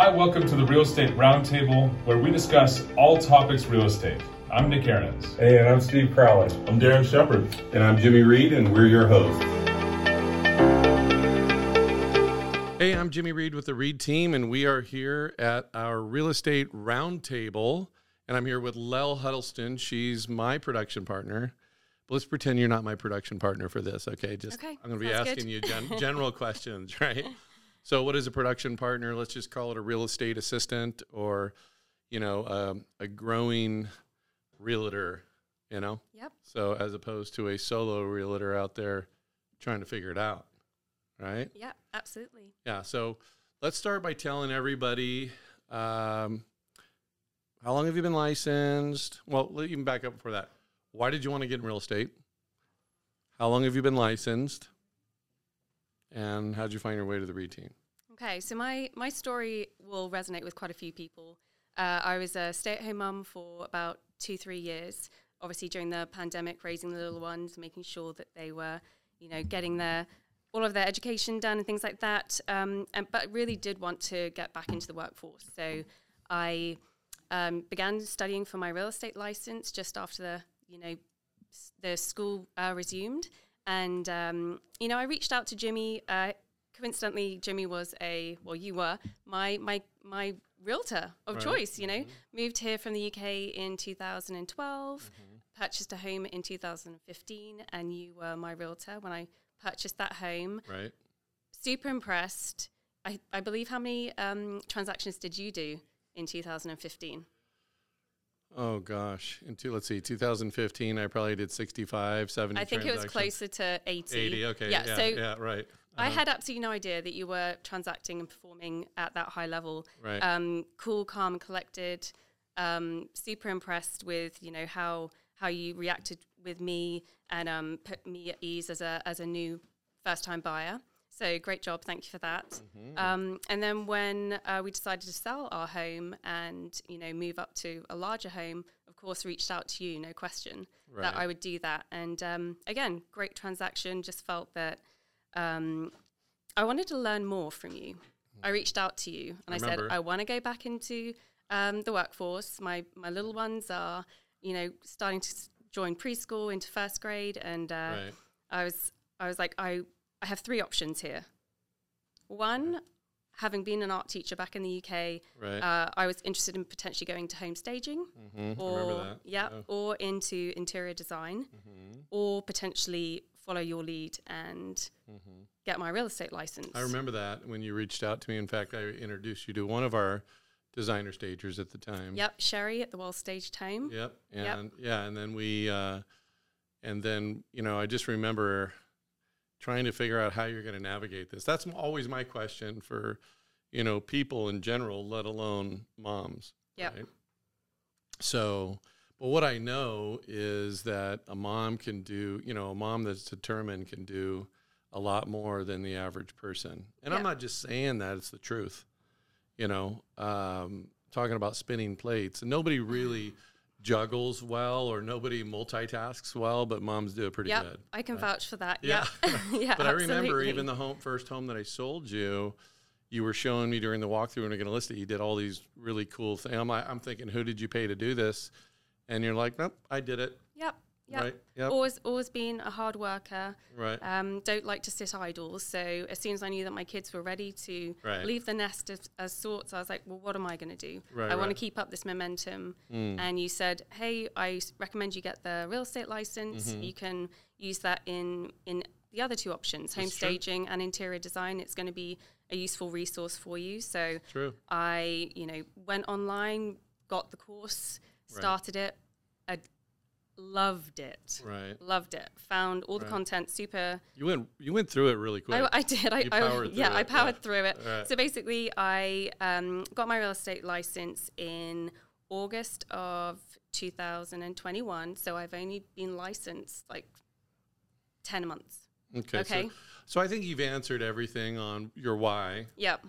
Hi, welcome to the Real Estate Roundtable, where we discuss all topics real estate. I'm Nick Aarons. Hey, and I'm Steve Crowley. I'm Darren Shepard. And I'm Jimmy Reed, and we're your hosts. Hey, I'm Jimmy Reed with the Reed team, and we are here at our Real Estate Roundtable, and I'm here with Lel Huddleston. She's my production partner. Let's pretend you're not my production partner for this, okay? I'm going to be asking you general questions, right? So what is a production partner? Let's just call it a real estate assistant or, you know, a growing realtor, you know? Yep. So as opposed to a solo realtor out there trying to figure it out, right? Yeah, absolutely. Yeah, so let's start by telling everybody, how long have you been licensed? Well, let me back up before that. Why did you want to get in real estate? How long have you been licensed? And how'd you find your way to the Reed team? Okay, so my story will resonate with quite a few people. I was a stay-at-home mum for about 2-3 years, obviously during the pandemic, raising the little ones, making sure that they were, you know, getting all of their education done and things like that, but really did want to get back into the workforce. So I began studying for my real estate license just after the school resumed. And, I reached out to Jimmy. Coincidentally, Jimmy was you were my realtor of choice, you know. Mm-hmm. Moved here from the UK in 2012, mm-hmm. purchased a home in 2015, and you were my realtor when I purchased that home. Right. Super impressed. I believe how many transactions did you do in 2015? Oh, gosh. 2015, I probably did 65, 70 I think it was closer to 80. 80, okay. Yeah, right. Uh-huh. I had absolutely no idea that you were transacting and performing at that high level. Right. Cool, calm, collected. Super impressed with, you know, how you reacted with me and put me at ease as a new first-time buyer. So great job. Thank you for that. Mm-hmm. And then when we decided to sell our home and, you know, move up to a larger home, of course, reached out to you, no question, that I would do that. And again, great transaction. Just felt that I wanted to learn more from you. I reached out to you and I said, I want to go back into the workforce. My little ones are, you know, starting to join preschool into first grade. And I was like, I have three options here. One, having been an art teacher back in the UK, I was interested in potentially going to home staging, mm-hmm. Or into interior design, mm-hmm. or potentially follow your lead and mm-hmm. get my real estate license. I remember that when you reached out to me. In fact, I introduced you to one of our designer stagers at the time. Yep, Sherry at the Well Staged Home. Yep, and then we, you know, I just remember trying to figure out how you're going to navigate this. That's always my question for, you know, people in general, let alone moms. Yeah. Right? So, but what I know is that a mom can do, you know, a mom that's determined can do a lot more than the average person. And I'm not just saying that, it's the truth, you know, talking about spinning plates. And nobody really juggles well, or nobody multitasks well, but moms do pretty good. I can vouch for that. Yeah. Yeah. But absolutely. I remember even the first home that I sold you, you were showing me during the walkthrough and we're going to list it. You did all these really cool things. I'm thinking, who did you pay to do this? And you're like, nope, I did it. Yep. Right? Yep. Always been a hard worker. Right. Don't like to sit idle. So as soon as I knew that my kids were ready to leave the nest as sorts, I was like, well, what am I going to do? I want to keep up this momentum. And you said, hey, I recommend you get the real estate license. Mm-hmm. You can use that in the other two options, home staging and interior design. It's going to be a useful resource for you. So I, you know, went online, got the course, started it. Loved it. Loved it. Found all the content super. You went through it really quick. I did. I powered through it. Right. So basically, I got my real estate license in August of 2021. So I've only been licensed like 10 months. Okay. So I think you've answered everything on your why. Yep.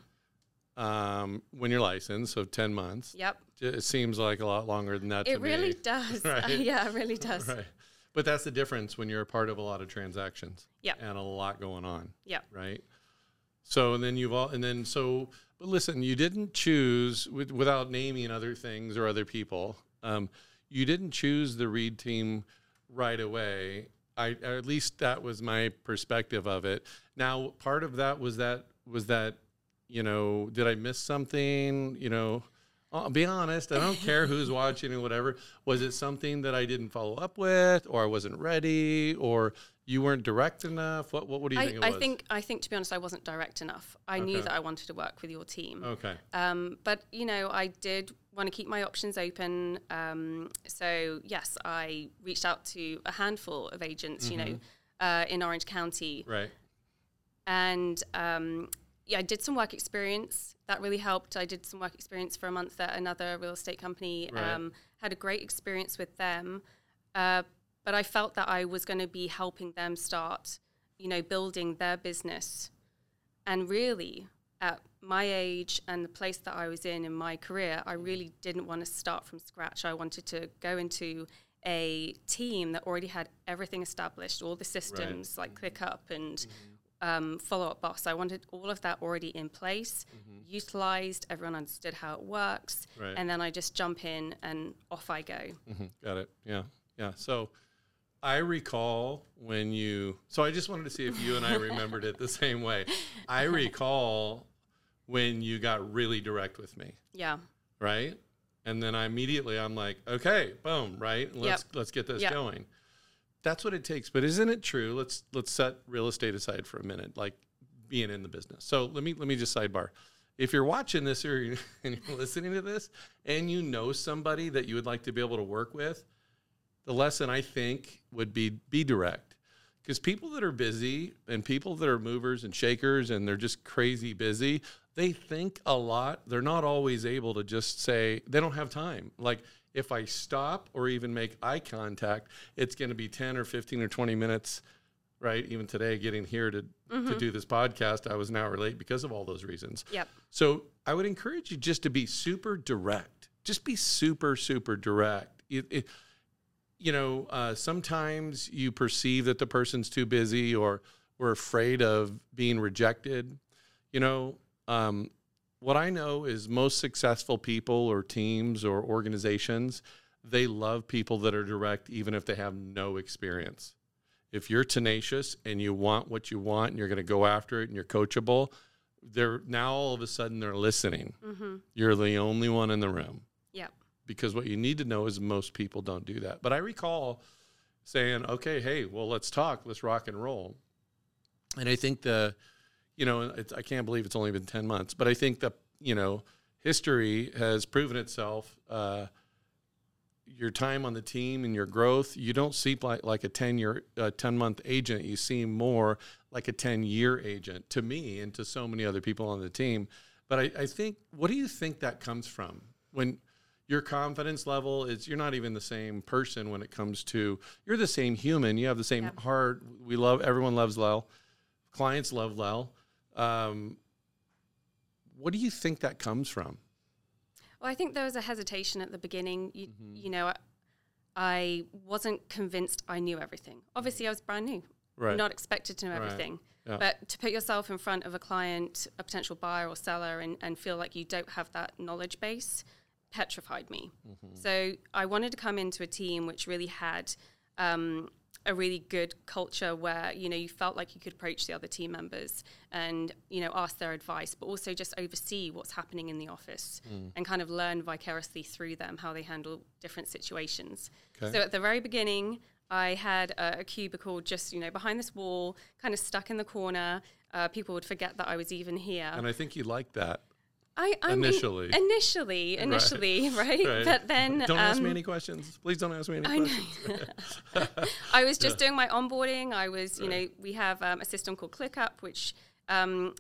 When you're licensed, so 10 months. Yep. It seems like a lot longer than that to me. It really does. Right? It really does. Right. But that's the difference when you're a part of a lot of transactions. Yeah. And a lot going on. Yeah. Right? So, and then But listen, you didn't choose, without naming other things or other people, you didn't choose the Reed team right away. Or at least that was my perspective of it. Now, part of that was that, you know, did I miss something? You know, I'll be honest, I don't care who's watching and whatever. Was it something that I didn't follow up with, or I wasn't ready, or you weren't direct enough? What do you think it was? I think, to be honest, I wasn't direct enough. I knew that I wanted to work with your team. Okay. But, you know, I did want to keep my options open. So, yes, I reached out to a handful of agents, mm-hmm. you know, in Orange County. Right. And I did some work experience. That really helped. I did some work experience for a month at another real estate company. Right. Had a great experience with them. But I felt that I was going to be helping them start, you know, building their business. And really, at my age and the place that I was in my career, I really didn't want to start from scratch. I wanted to go into a team that already had everything established, all the systems right. like ClickUp and mm-hmm. Follow-up Boss. I wanted all of that already in place, mm-hmm. utilized, everyone understood how it works. Right. And then I just jump in and off I go. Mm-hmm. Got it. Yeah. Yeah. So I recall when you, so I just wanted to see if you and I remembered it the same way. I recall when you got really direct with me. Yeah. Right? And then I'm like, okay, boom, right? Let's get this going. That's what it takes. But isn't it true? Let's set real estate aside for a minute, like being in the business. So let me just sidebar. If you're watching this or you're listening to this and you know somebody that you would like to be able to work with, the lesson, I think, would be direct, because people that are busy and people that are movers and shakers and they're just crazy busy, they think a lot. They're not always able to just say, they don't have time. Like, if I stop or even make eye contact, it's going to be 10 or 15 or 20 minutes, right? Even today, getting here to do this podcast, I was an hour late because of all those reasons. Yep. So I would encourage you just to be super direct. Just be super, super direct. You know, sometimes you perceive that the person's too busy, or we're afraid of being rejected. You know, what I know is most successful people or teams or organizations, they love people that are direct, even if they have no experience. If you're tenacious and you want what you want and you're going to go after it and you're coachable, now all of a sudden they're listening. Mm-hmm. You're the only one in the room. Yep. Because what you need to know is most people don't do that. But I recall saying, okay, hey, well, let's talk. Let's rock and roll. And I think I can't believe it's only been 10 months, but I think history has proven itself. Your time on the team and your growth, you don't seem like a 10-month agent. You seem more like a 10-year agent to me and to so many other people on the team. But I think, what do you think that comes from? When your confidence level is, you're not even the same person when it comes to, you're the same human. You have the same heart. Everyone loves Lel. Clients love Lel. What do you think that comes from? Well, I think there was a hesitation at the beginning. You know, I wasn't convinced I knew everything. Obviously, I was brand new. Right. Not expected to know everything. Yeah. But to put yourself in front of a client, a potential buyer or seller, and feel like you don't have that knowledge base, petrified me. Mm-hmm. So I wanted to come into a team which really had a really good culture where, you know, you felt like you could approach the other team members and, you know, ask their advice, but also just oversee what's happening in the office and kind of learn vicariously through them how they handle different situations. Okay. So at the very beginning, I had a cubicle just, you know, behind this wall, kind of stuck in the corner. People would forget that I was even here. And I think you liked that. I mean, initially, right? But then... Don't ask me any questions. Please don't ask me any questions. I was just doing my onboarding. I was, you know, we have a system called ClickUp, which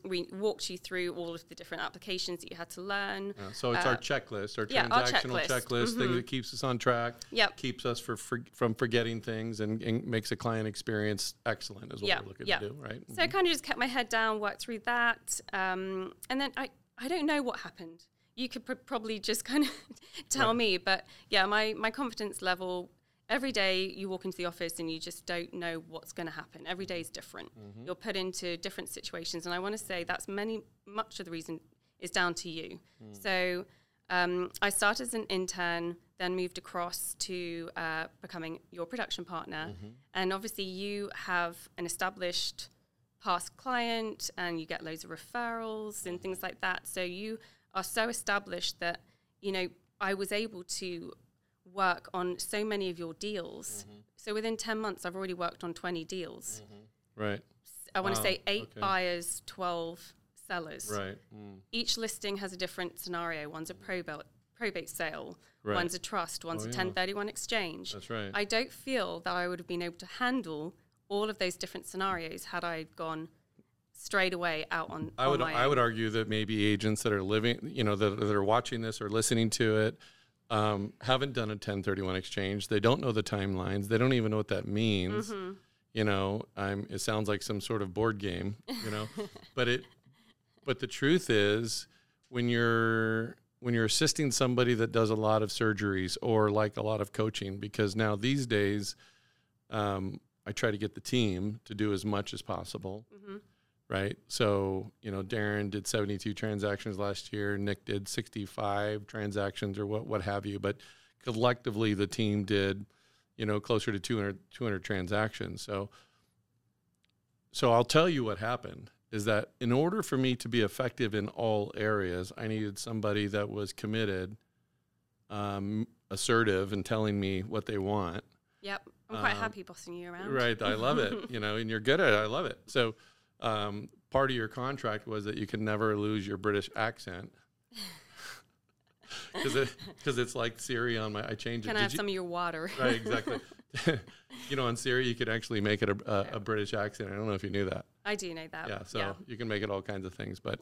we walked you through all of the different applications that you had to learn. Yeah, so it's our checklist, our transactional checklist mm-hmm. thing that keeps us on track, keeps us from forgetting things, and makes a client experience excellent is what we're looking to do, right? So I kind of just kept my head down, worked through that, and then I don't know what happened. You could probably just kind of tell me. But, yeah, my confidence level, every day you walk into the office and you just don't know what's going to happen. Every day is different. Mm-hmm. You're put into different situations. And I want to say that's much of the reason is down to you. Mm. So I started as an intern, then moved across to becoming your production partner. Mm-hmm. And obviously you have an established past client and you get loads of referrals and things like that. So you are so established that, you know, I was able to work on so many of your deals. Mm-hmm. So within 10 months, I've already worked on 20 deals. Mm-hmm. Right. I want to say 8 okay. buyers, 12 sellers. Right. Mm. Each listing has a different scenario. One's a probate sale, right. one's a trust, one's a 1031 exchange. That's right. I don't feel that I would have been able to handle all of those different scenarios had I gone straight away out on my own. I would argue that maybe agents that are living, you know, that are watching this or listening to it, haven't done a 1031 exchange. They don't know the timelines. They don't even know what that means. Mm-hmm. You know, it sounds like some sort of board game, you know, but the truth is when you're assisting somebody that does a lot of surgeries or like a lot of coaching, because now these days, I try to get the team to do as much as possible. Mm-hmm. Right. So, you know, Darren did 72 transactions last year. Nick did 65 transactions or what have you, but collectively the team did, you know, closer to 200 transactions. So I'll tell you what happened is that in order for me to be effective in all areas, I needed somebody that was committed, assertive and telling me what they want. Yep. I'm quite happy bossing you around. Right. I love it. You know, and you're good at it. I love it. So, part of your contract was that you could never lose your British accent. Because it's like Siri on my, I changed it. Can I have some of your water? Right, exactly. You know, on Siri, you could actually make it a British accent. I don't know if you knew that. I do know that. Yeah, so you can make it all kinds of things. But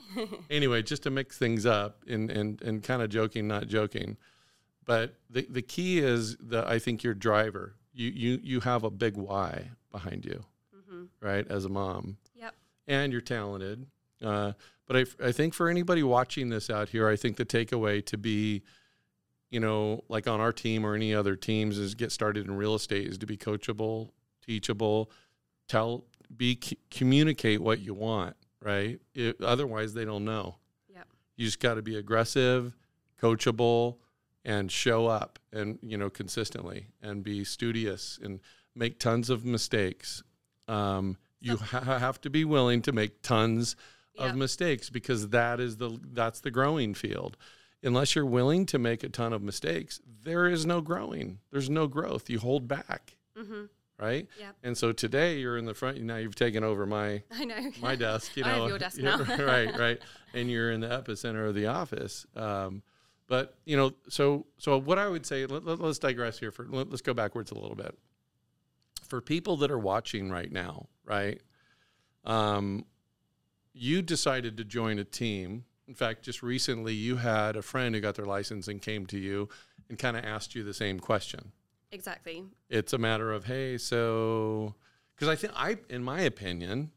anyway, just to mix things up and kind of joking, not joking. But the key is that I think your driver, you have a big why behind you, mm-hmm. right, as a mom. Yep. And you're talented. But I think for anybody watching this out here, I think the takeaway to be, you know, like on our team or any other teams is get started in real estate is to be coachable, teachable, communicate what you want, right? Otherwise, they don't know. Yep. You just got to be aggressive, coachable, and show up and, you know, consistently and be studious and make tons of mistakes. You have to be willing to make tons of mistakes because that's the growing field. Unless you're willing to make a ton of mistakes, there is no growing. There's no growth. You hold back, mm-hmm. right? Yep. And so today you're in the front. Now you've taken over my desk. You know, I have your desk now. Right. And you're in the epicenter of the office. But you know, so what I would say. Let's digress here. Let's go backwards a little bit. For people that are watching right now, right? You decided to join a team. In fact, just recently you had a friend who got their license and came to you and kind of asked you the same question. Exactly. It's a matter of, hey, so, because I think in my opinion,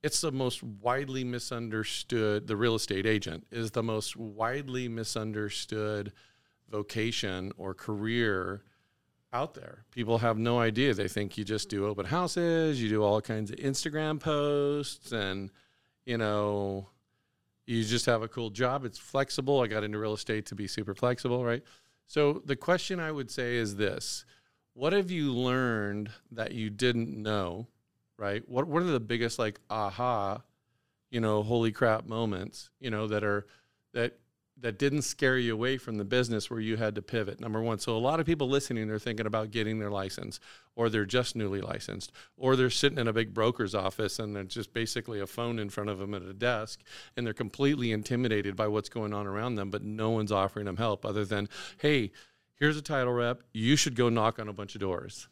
it's the most widely misunderstood, the real estate agent is the most widely misunderstood vocation or career out there. People have no idea. They think you just do open houses, you do all kinds of Instagram posts, and you know, you just have a cool job. It's flexible. I got into real estate to be super flexible, right? So the question I would say is this: what have you learned that you didn't know, right? What are the biggest, like, aha, you know, holy crap moments, you know, that didn't scare you away from the business where you had to pivot, number one. So a lot of people listening, they're thinking about getting their license, or they're just newly licensed, or they're sitting in a big broker's office and there's just basically a phone in front of them at a desk, and they're completely intimidated by what's going on around them, but no one's offering them help other than, hey, here's a title rep. You should go knock on a bunch of doors,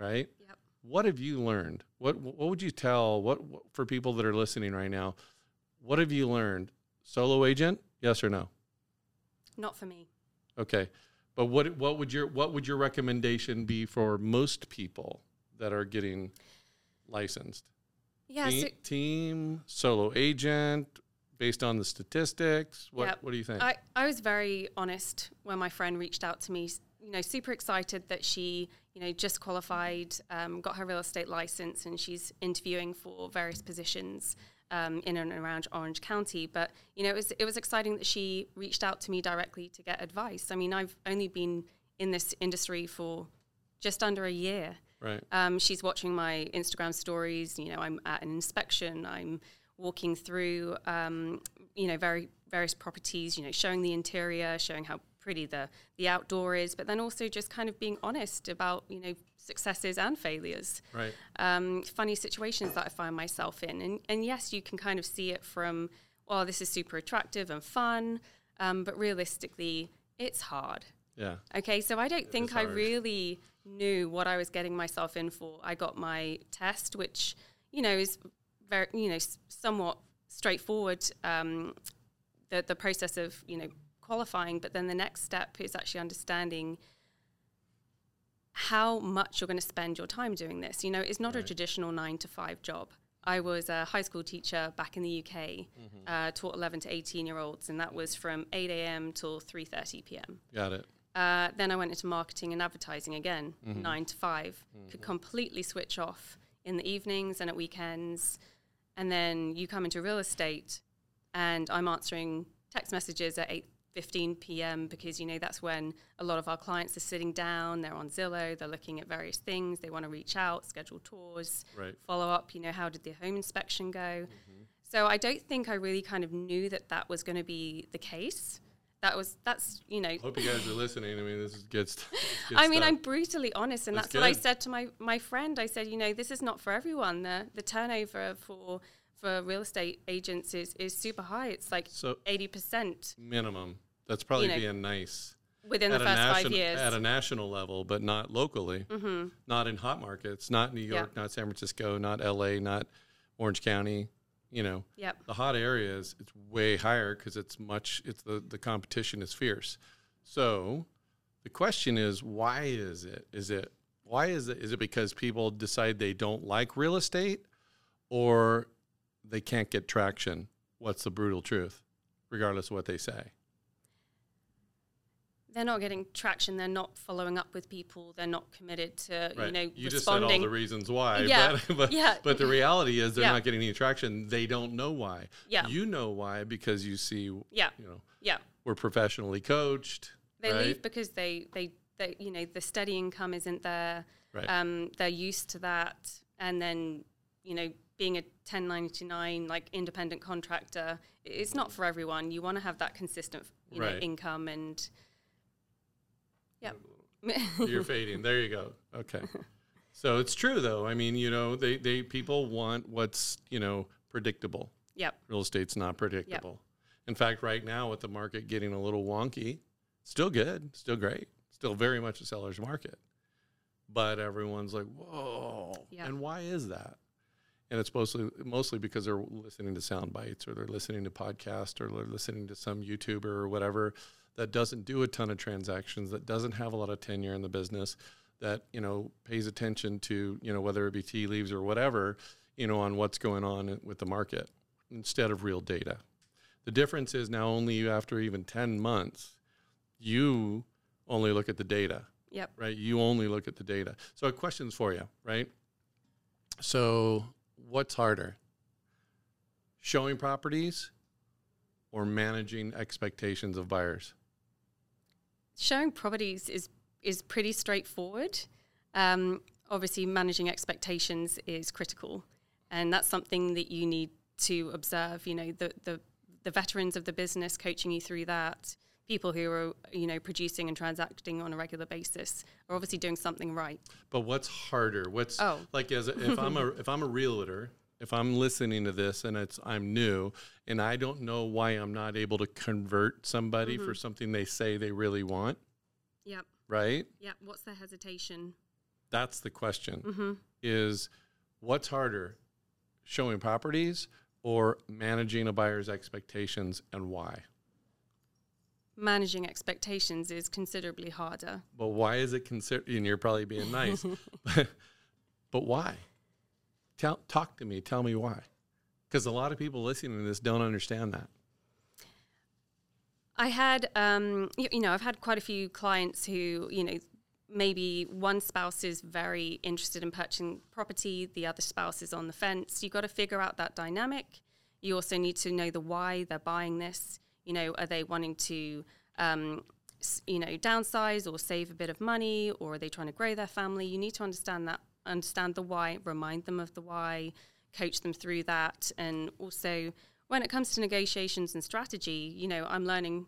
right? Yep. What have you learned? What would you tell, what for people that are listening right now, what have you learned? Solo agent, yes or no? Not for me. Okay, but what would your recommendation be for most people that are getting licensed? Yeah, team, solo agent, based on the statistics. What do you think? I was very honest when my friend reached out to me. You know, super excited that she, you know, just qualified, got her real estate license, and she's interviewing for various positions. in and around Orange County. But, you know, it was exciting that she reached out to me directly to get advice. I mean, I've only been in this industry for just under a year. Right. She's watching my Instagram stories. You know, I'm at an inspection. I'm walking through, you know, various properties, you know, showing the interior, showing how pretty the outdoor is, but then also just kind of being honest about, you know, successes and failures. Right. Funny situations that I find myself in. And yes, you can kind of see it from, well, this is super attractive and fun, but realistically, it's hard. Yeah. Okay, so I don't think I really knew what I was getting myself in for. I got my test, which, you know, is very, you know, somewhat straightforward, the process of, you know, qualifying, but then the next step is actually understanding how much you're going to spend your time doing this. You know, it's not right. a traditional 9-to-5 job. I was a high school teacher back in the UK, mm-hmm. Taught 11 to 18-year-olds, and that was from 8 a.m. till 3:30 p.m. Got it. Then I went into marketing and advertising again, mm-hmm. 9 to 5. Mm-hmm. Could completely switch off in the evenings and at weekends. And then you come into real estate, and I'm answering text messages at 8:15 p.m. because, you know, that's when a lot of our clients are sitting down, they're on Zillow, they're looking at various things, they want to reach out, schedule tours, right. follow up, you know, how did the home inspection go? Mm-hmm. So I don't think I really kind of knew that was going to be the case. That's, you know. I hope you guys are listening. I mean, this is good stuff. I mean, I'm brutally honest, and that's what I said to my friend. I said, you know, this is not for everyone. The turnover for real estate agents is super high. It's like 80%. Minimum. That's probably, you know, being nice. Within the first 5 years. At a national level, but not locally. Mm-hmm. Not in hot markets. Not New York, yeah. not San Francisco, not L.A., not Orange County. You know, yep. the hot areas, it's way higher because the competition is fierce. So the question is, why is it? Is it because people decide they don't like real estate, or they can't get traction? What's the brutal truth, regardless of what they say? They're not getting traction. They're not following up with people. They're not committed to, right. you know, you responding. Just said all the reasons why. Yeah. But, yeah. but the reality is they're yeah. not getting any traction. They don't know why. Yeah. You know why because you see, yeah. you know, yeah. we're professionally coached. They right? leave because they you know, the steady income isn't there. Right. They're used to that. And then, you know, being a 1099, like independent contractor, it's not for everyone. You want to have that consistent, you right. know, income and... Yep. You're fading. There you go. Okay. So it's true though. I mean, you know, they people want what's, you know, predictable. Yep. Real estate's not predictable. Yep. In fact, right now with the market getting a little wonky, still good, still great, still very much a seller's market. But everyone's like, whoa. Yep. And why is that? And it's mostly because they're listening to sound bites, or they're listening to podcasts, or they're listening to some YouTuber or whatever that doesn't do a ton of transactions, that doesn't have a lot of tenure in the business, that, you know, pays attention to, you know, whether it be tea leaves or whatever, you know, on what's going on with the market instead of real data. The difference is now only after even 10 months, you only look at the data, yep. right? You only look at the data. So I have questions for you, right? So what's harder, showing properties or managing expectations of buyers? Showing properties is pretty straightforward. Obviously, managing expectations is critical, and that's something that you need to observe. You know, the veterans of the business coaching you through that, people who are, you know, producing and transacting on a regular basis are obviously doing something right. But what's harder? What's like if I'm a realtor, if I'm listening to this and I'm new and I don't know why I'm not able to convert somebody mm-hmm. for something they say they really want. Yep. Right? Yeah. What's the hesitation? That's the question mm-hmm. is what's harder, showing properties or managing a buyer's expectations, and why? Managing expectations is considerably harder. But why is it and you're probably being nice, but why? Talk to me. Tell me why. Because a lot of people listening to this don't understand that. I had, you know, I've had quite a few clients who, you know, maybe one spouse is very interested in purchasing property, the other spouse is on the fence. You've got to figure out that dynamic. You also need to know the why they're buying this. You know, are they wanting to, downsize or save a bit of money, or are they trying to grow their family? You need to understand that, understand the why, remind them of the why, coach them through that. And also, when it comes to negotiations and strategy, you know, I'm learning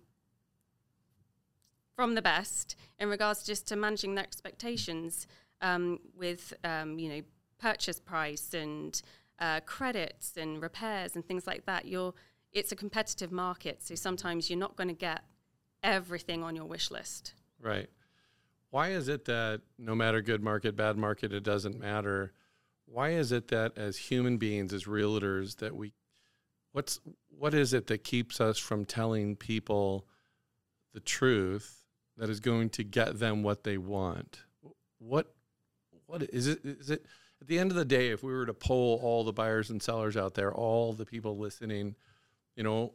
from the best in regards just to managing their expectations with purchase price and credits and repairs and things like that. It's a competitive market, so sometimes you're not going to get everything on your wish list. Right. Why is it that no matter good market, bad market, it doesn't matter? Why is it that as human beings, as realtors, that what is it that keeps us from telling people the truth that is going to get them what they want? What is it? Is it at the end of the day, if we were to poll all the buyers and sellers out there, all the people listening, you know,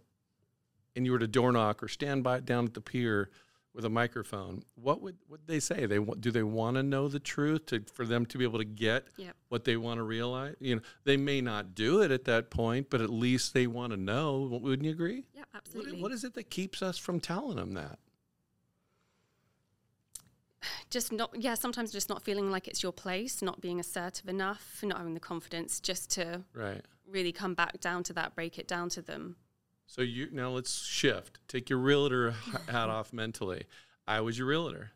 and you were to door knock or stand by down at the pier with a microphone, what would they say? Do they want to know the truth for them to be able to get what they want to realize? You know, they may not do it at that point, but at least they want to know. Wouldn't you agree? Yeah, absolutely. What is it that keeps us from telling them that? Sometimes just not feeling like it's your place, not being assertive enough, not having the confidence just to really come back down to that, break it down to them. So now let's shift. Take your realtor hat off mentally. I was your realtor.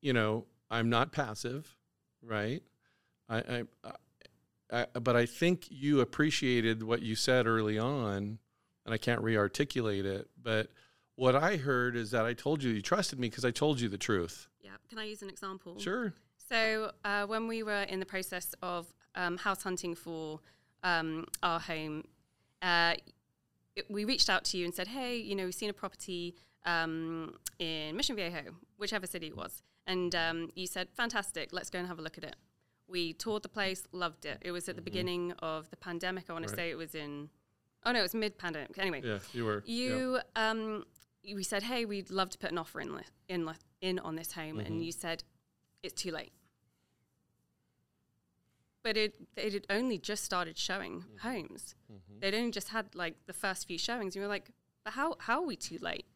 You know, I'm not passive, right? But I think you appreciated what you said early on, and I can't re-articulate it. But what I heard is that I told you trusted me because I told you the truth. Yeah. Can I use an example? Sure. So when we were in the process of house hunting for our home, we reached out to you and said, hey, you know, we've seen a property in Mission Viejo, whichever city it was. And you said, fantastic, let's go and have a look at it. We toured the place, loved it. It was at the beginning of the pandemic. I want to say it was it was mid-pandemic. Anyway. Yeah, you were. We said, hey, we'd love to put an offer in on this home. Mm-hmm. And you said, it's too late. But it had only just started showing homes. Mm-hmm. They'd only just had, like, the first few showings. And we were like, but how are we too late?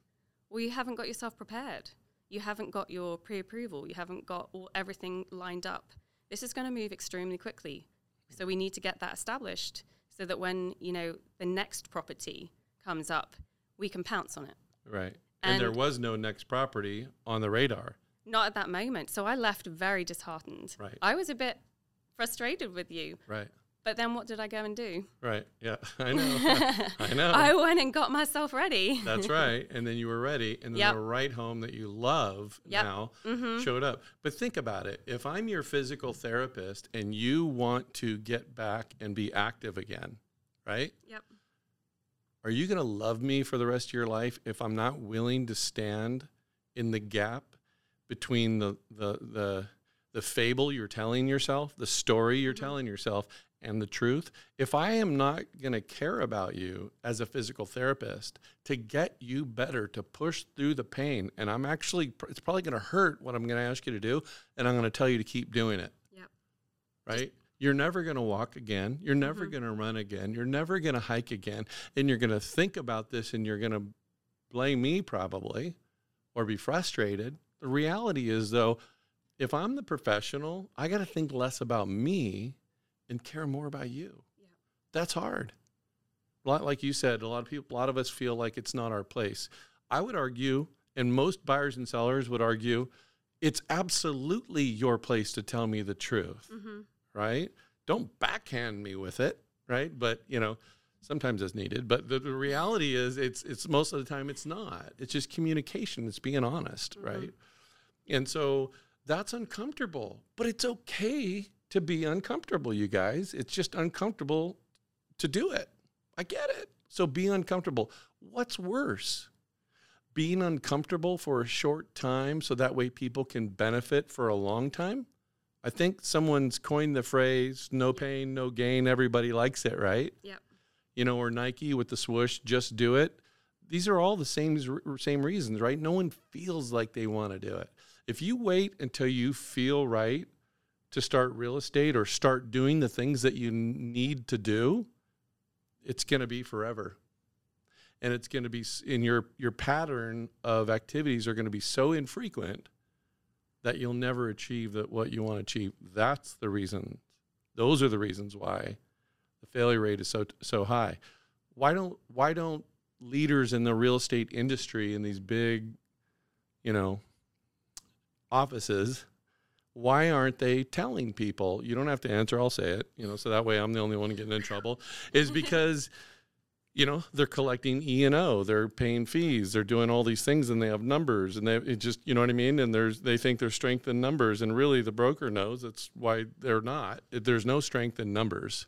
Well, you haven't got yourself prepared. You haven't got your pre-approval. You haven't got everything lined up. This is going to move extremely quickly. So we need to get that established so that when, you know, the next property comes up, we can pounce on it. Right. And there was no next property on the radar. Not at that moment. So I left very disheartened. Right. I was a bit frustrated with you, right? But then what did I go and do? Right? Yeah, I know. I know. I went and got myself ready. That's right. And then you were ready, and then the right home that you love now showed up. But think about it: if I'm your physical therapist and you want to get back and be active again, right? Yep. Are you going to love me for the rest of your life if I'm not willing to stand in the gap between the fable you're telling yourself, the story you're telling yourself, and the truth? If I am not going to care about you as a physical therapist to get you better, to push through the pain, and I'm actually, it's probably going to hurt what I'm going to ask you to do, and I'm going to tell you to keep doing it. Yep. Right? You're never going to walk again. You're never going to run again. You're never going to hike again. And you're going to think about this, and you're going to blame me probably or be frustrated. The reality is, though, if I'm the professional, I got to think less about me and care more about you. Yeah. That's hard. Like you said, a lot of us feel like it's not our place. I would argue, and most buyers and sellers would argue, it's absolutely your place to tell me the truth, right? Don't backhand me with it, right? But, you know, sometimes it's needed. But the reality is it's most of the time it's not. It's just communication. It's being honest, right? And so that's uncomfortable, but it's okay to be uncomfortable, you guys. It's just uncomfortable to do it. I get it. So be uncomfortable. What's worse? Being uncomfortable for a short time so that way people can benefit for a long time? I think someone's coined the phrase, no pain, no gain. Everybody likes it, right? Yep. You know, or Nike with the swoosh, just do it. These are all the same reasons, right? No one feels like they want to do it. If you wait until you feel right to start real estate or start doing the things that you need to do, it's going to be forever. And it's going to be in your pattern of activities are going to be so infrequent that you'll never achieve that what you want to achieve. That's the reason. Those are the reasons why the failure rate is so high. Why don't leaders in the real estate industry in these big, offices, why aren't they telling people? You don't have to answer, I'll say it, so that way I'm the only one getting in trouble, is because they're collecting E&O, they're paying fees, they're doing all these things, and they have numbers, and And they think there's strength in numbers, and really the broker knows that's why they're not. There's no strength in numbers.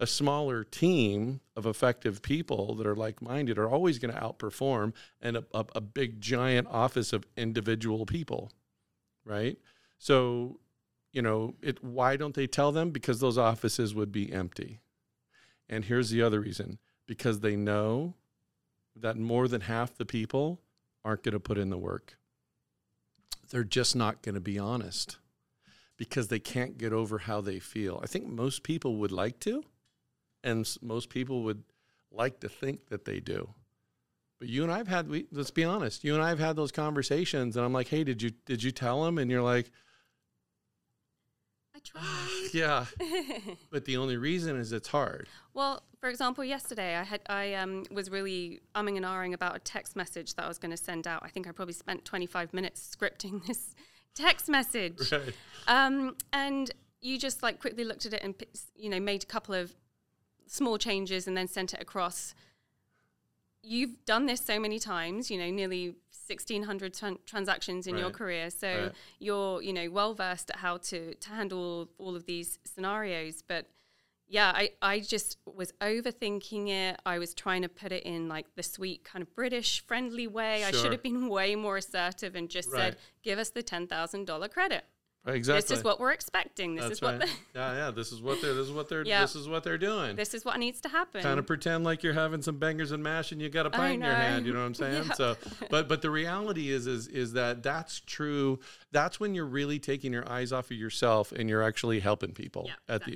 A smaller team of effective people that are like-minded are always going to outperform and a big giant office of individual people, right? So, why don't they tell them? Because those offices would be empty. And here's the other reason. Because they know that more than half the people aren't going to put in the work. They're just not going to be honest because they can't get over how they feel. I think most people would like to, and most people would like to think that they do. But you and I have had, let's be honest, you and I have had those conversations, and I'm like, hey, did you tell them? And you're like, I tried. Yeah. But the only reason is it's hard. Well, for example, yesterday I was really umming and ahhing about a text message that I was going to send out. I think I probably spent 25 minutes scripting this text message. Right. And you just quickly looked at it and, made a couple of small changes and then sent it across. You've done this so many times, nearly 1,600 transactions in your career. So you're, well-versed at how to handle all of these scenarios. But yeah, I just was overthinking it. I was trying to put it in the sweet kind of British friendly way. Sure. I should have been way more assertive and just said, give us the $10,000 credit. Exactly. This is what we're expecting. This is what they're doing. This is what needs to happen. Kind of pretend like you're having some bangers and mash and you got a pint in your hand. You know what I'm saying? Yeah. So, but the reality is that that's true. That's when you're really taking your eyes off of yourself and you're actually helping people at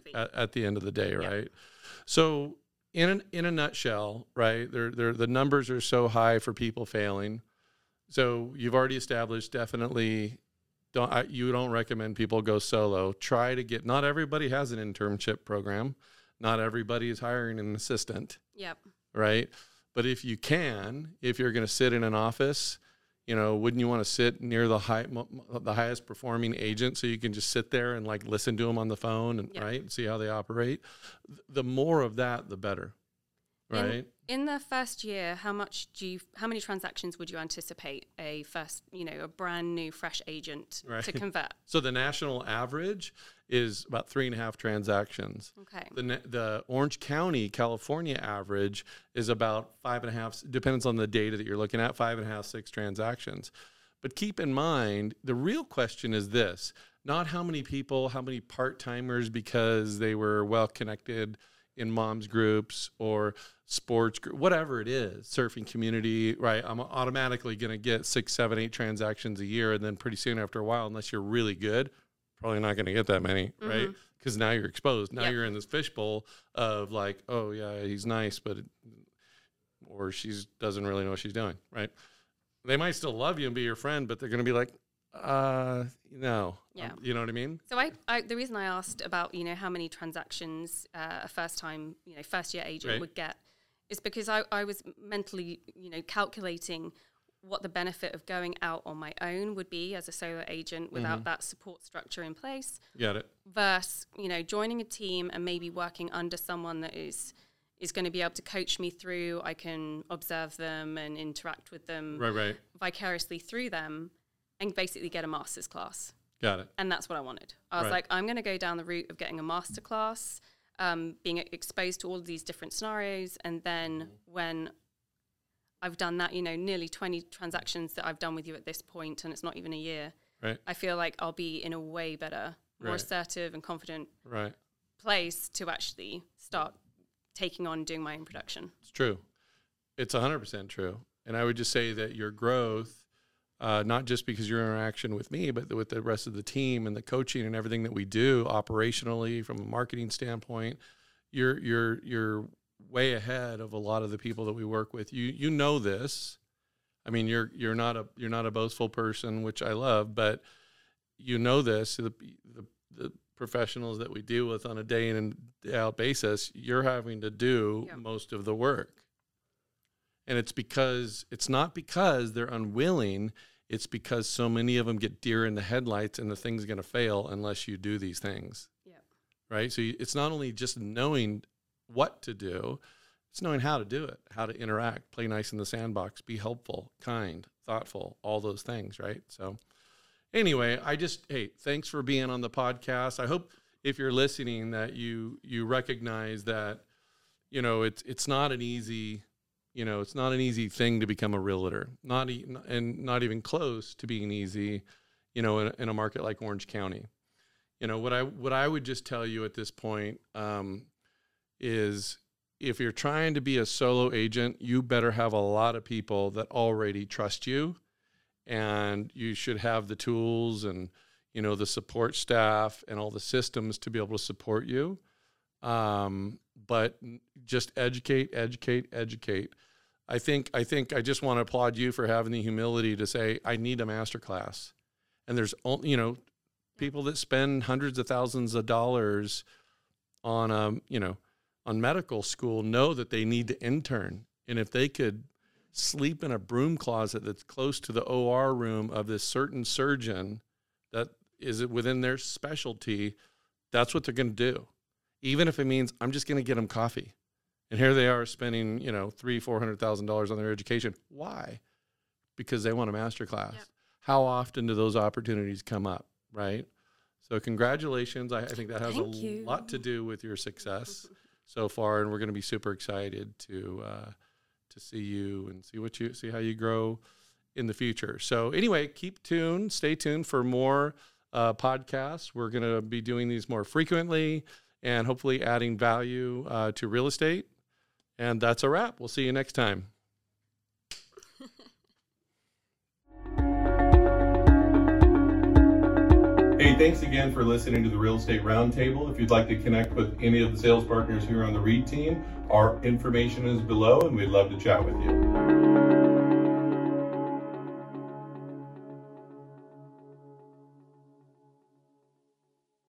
the end of the day, right? Yeah. So in a nutshell, right? The numbers are so high for people failing. So you've already established definitely. You don't recommend people go solo. Try to get, not everybody has an internship program. Not everybody is hiring an assistant. Yep. Right? But if you can, if you're going to sit in an office, wouldn't you want to sit near the highest performing agent so you can just sit there and listen to them on the phone and and see how they operate? The more of that, the better. Right. In the first year, how many transactions would you anticipate a brand new fresh agent to convert? So the national average is about 3.5 transactions. Okay. The Orange County, California average is about 5.5, depends on the data that you're looking at, 5.5, 6 transactions. But keep in mind, the real question is this, not how many people, how many part-timers because they were well-connected in mom's groups or sports group, whatever it is, surfing community, right? I'm automatically going to get 6, 7, 8 transactions a year. And then pretty soon after a while, unless you're really good, probably not going to get that many, right? Because now you're exposed. Now you're in this fishbowl of oh yeah, he's nice, or she doesn't really know what she's doing, right? They might still love you and be your friend, but they're going to be no. Yeah. You know what I mean? So I the reason I asked about, how many transactions a first year agent would get is because I was mentally, calculating what the benefit of going out on my own would be as a solo agent without that support structure in place. Got it. Versus, joining a team and maybe working under someone that is going to be able to coach me through. I can observe them and interact with them vicariously through them. And basically get a master's class. Got it. And that's what I wanted. I was I'm going to go down the route of getting a master class, being exposed to all of these different scenarios. And then when I've done that, nearly 20 transactions that I've done with you at this point, and it's not even a year, I feel like I'll be in a way better, more assertive and confident place to actually start taking on doing my own production. It's true. It's 100% true. And I would just say that your growth, not just because your interaction with me, but with the rest of the team and the coaching and everything that we do operationally from a marketing standpoint, your way ahead of a lot of the people that we work with. You know this. I mean, you're not a boastful person, which I love, but you know this. The professionals that we deal with on a day in and day out basis, you're having to do most of the work. And it's not because they're unwilling. It's because so many of them get deer in the headlights and the thing's going to fail unless you do these things. Yep. Right? So it's not only just knowing what to do, it's knowing how to do it, how to interact, play nice in the sandbox, be helpful, kind, thoughtful, all those things, right? So anyway, thanks for being on the podcast. I hope if you're listening that you recognize that, you know, it's not an easy thing to become a realtor, not even close to being easy, you know, in a market like Orange County. You know, what I would just tell you at this point is if you're trying to be a solo agent, you better have a lot of people that already trust you, and you should have the tools and, you know, the support staff and all the systems to be able to support you. But just educate. I think I just want to applaud you for having the humility to say, I need a masterclass. And there's only, you know, people that spend hundreds of thousands of dollars on, you know, on medical school know that they need to intern. And if they could sleep in a broom closet that's close to the OR room of this certain surgeon that is within their specialty, that's what they're going to do. Even if it means I'm just going to get them coffee. And here they are spending, you know, $300,000 to $400,000 on their education. Why? Because they want a masterclass. Yep. How often do those opportunities come up, right? So congratulations. I think that has lot to do with your success so far, and we're going to be super excited to see you and see how you grow in the future. So anyway, keep tuned. Stay tuned for more podcasts. We're going to be doing these more frequently, and hopefully adding value to real estate. And that's a wrap. We'll see you next time. Hey, thanks again for listening to the Real Estate Roundtable. If you'd like to connect with any of the sales partners here on the Reed team, our information is below, and we'd love to chat with you.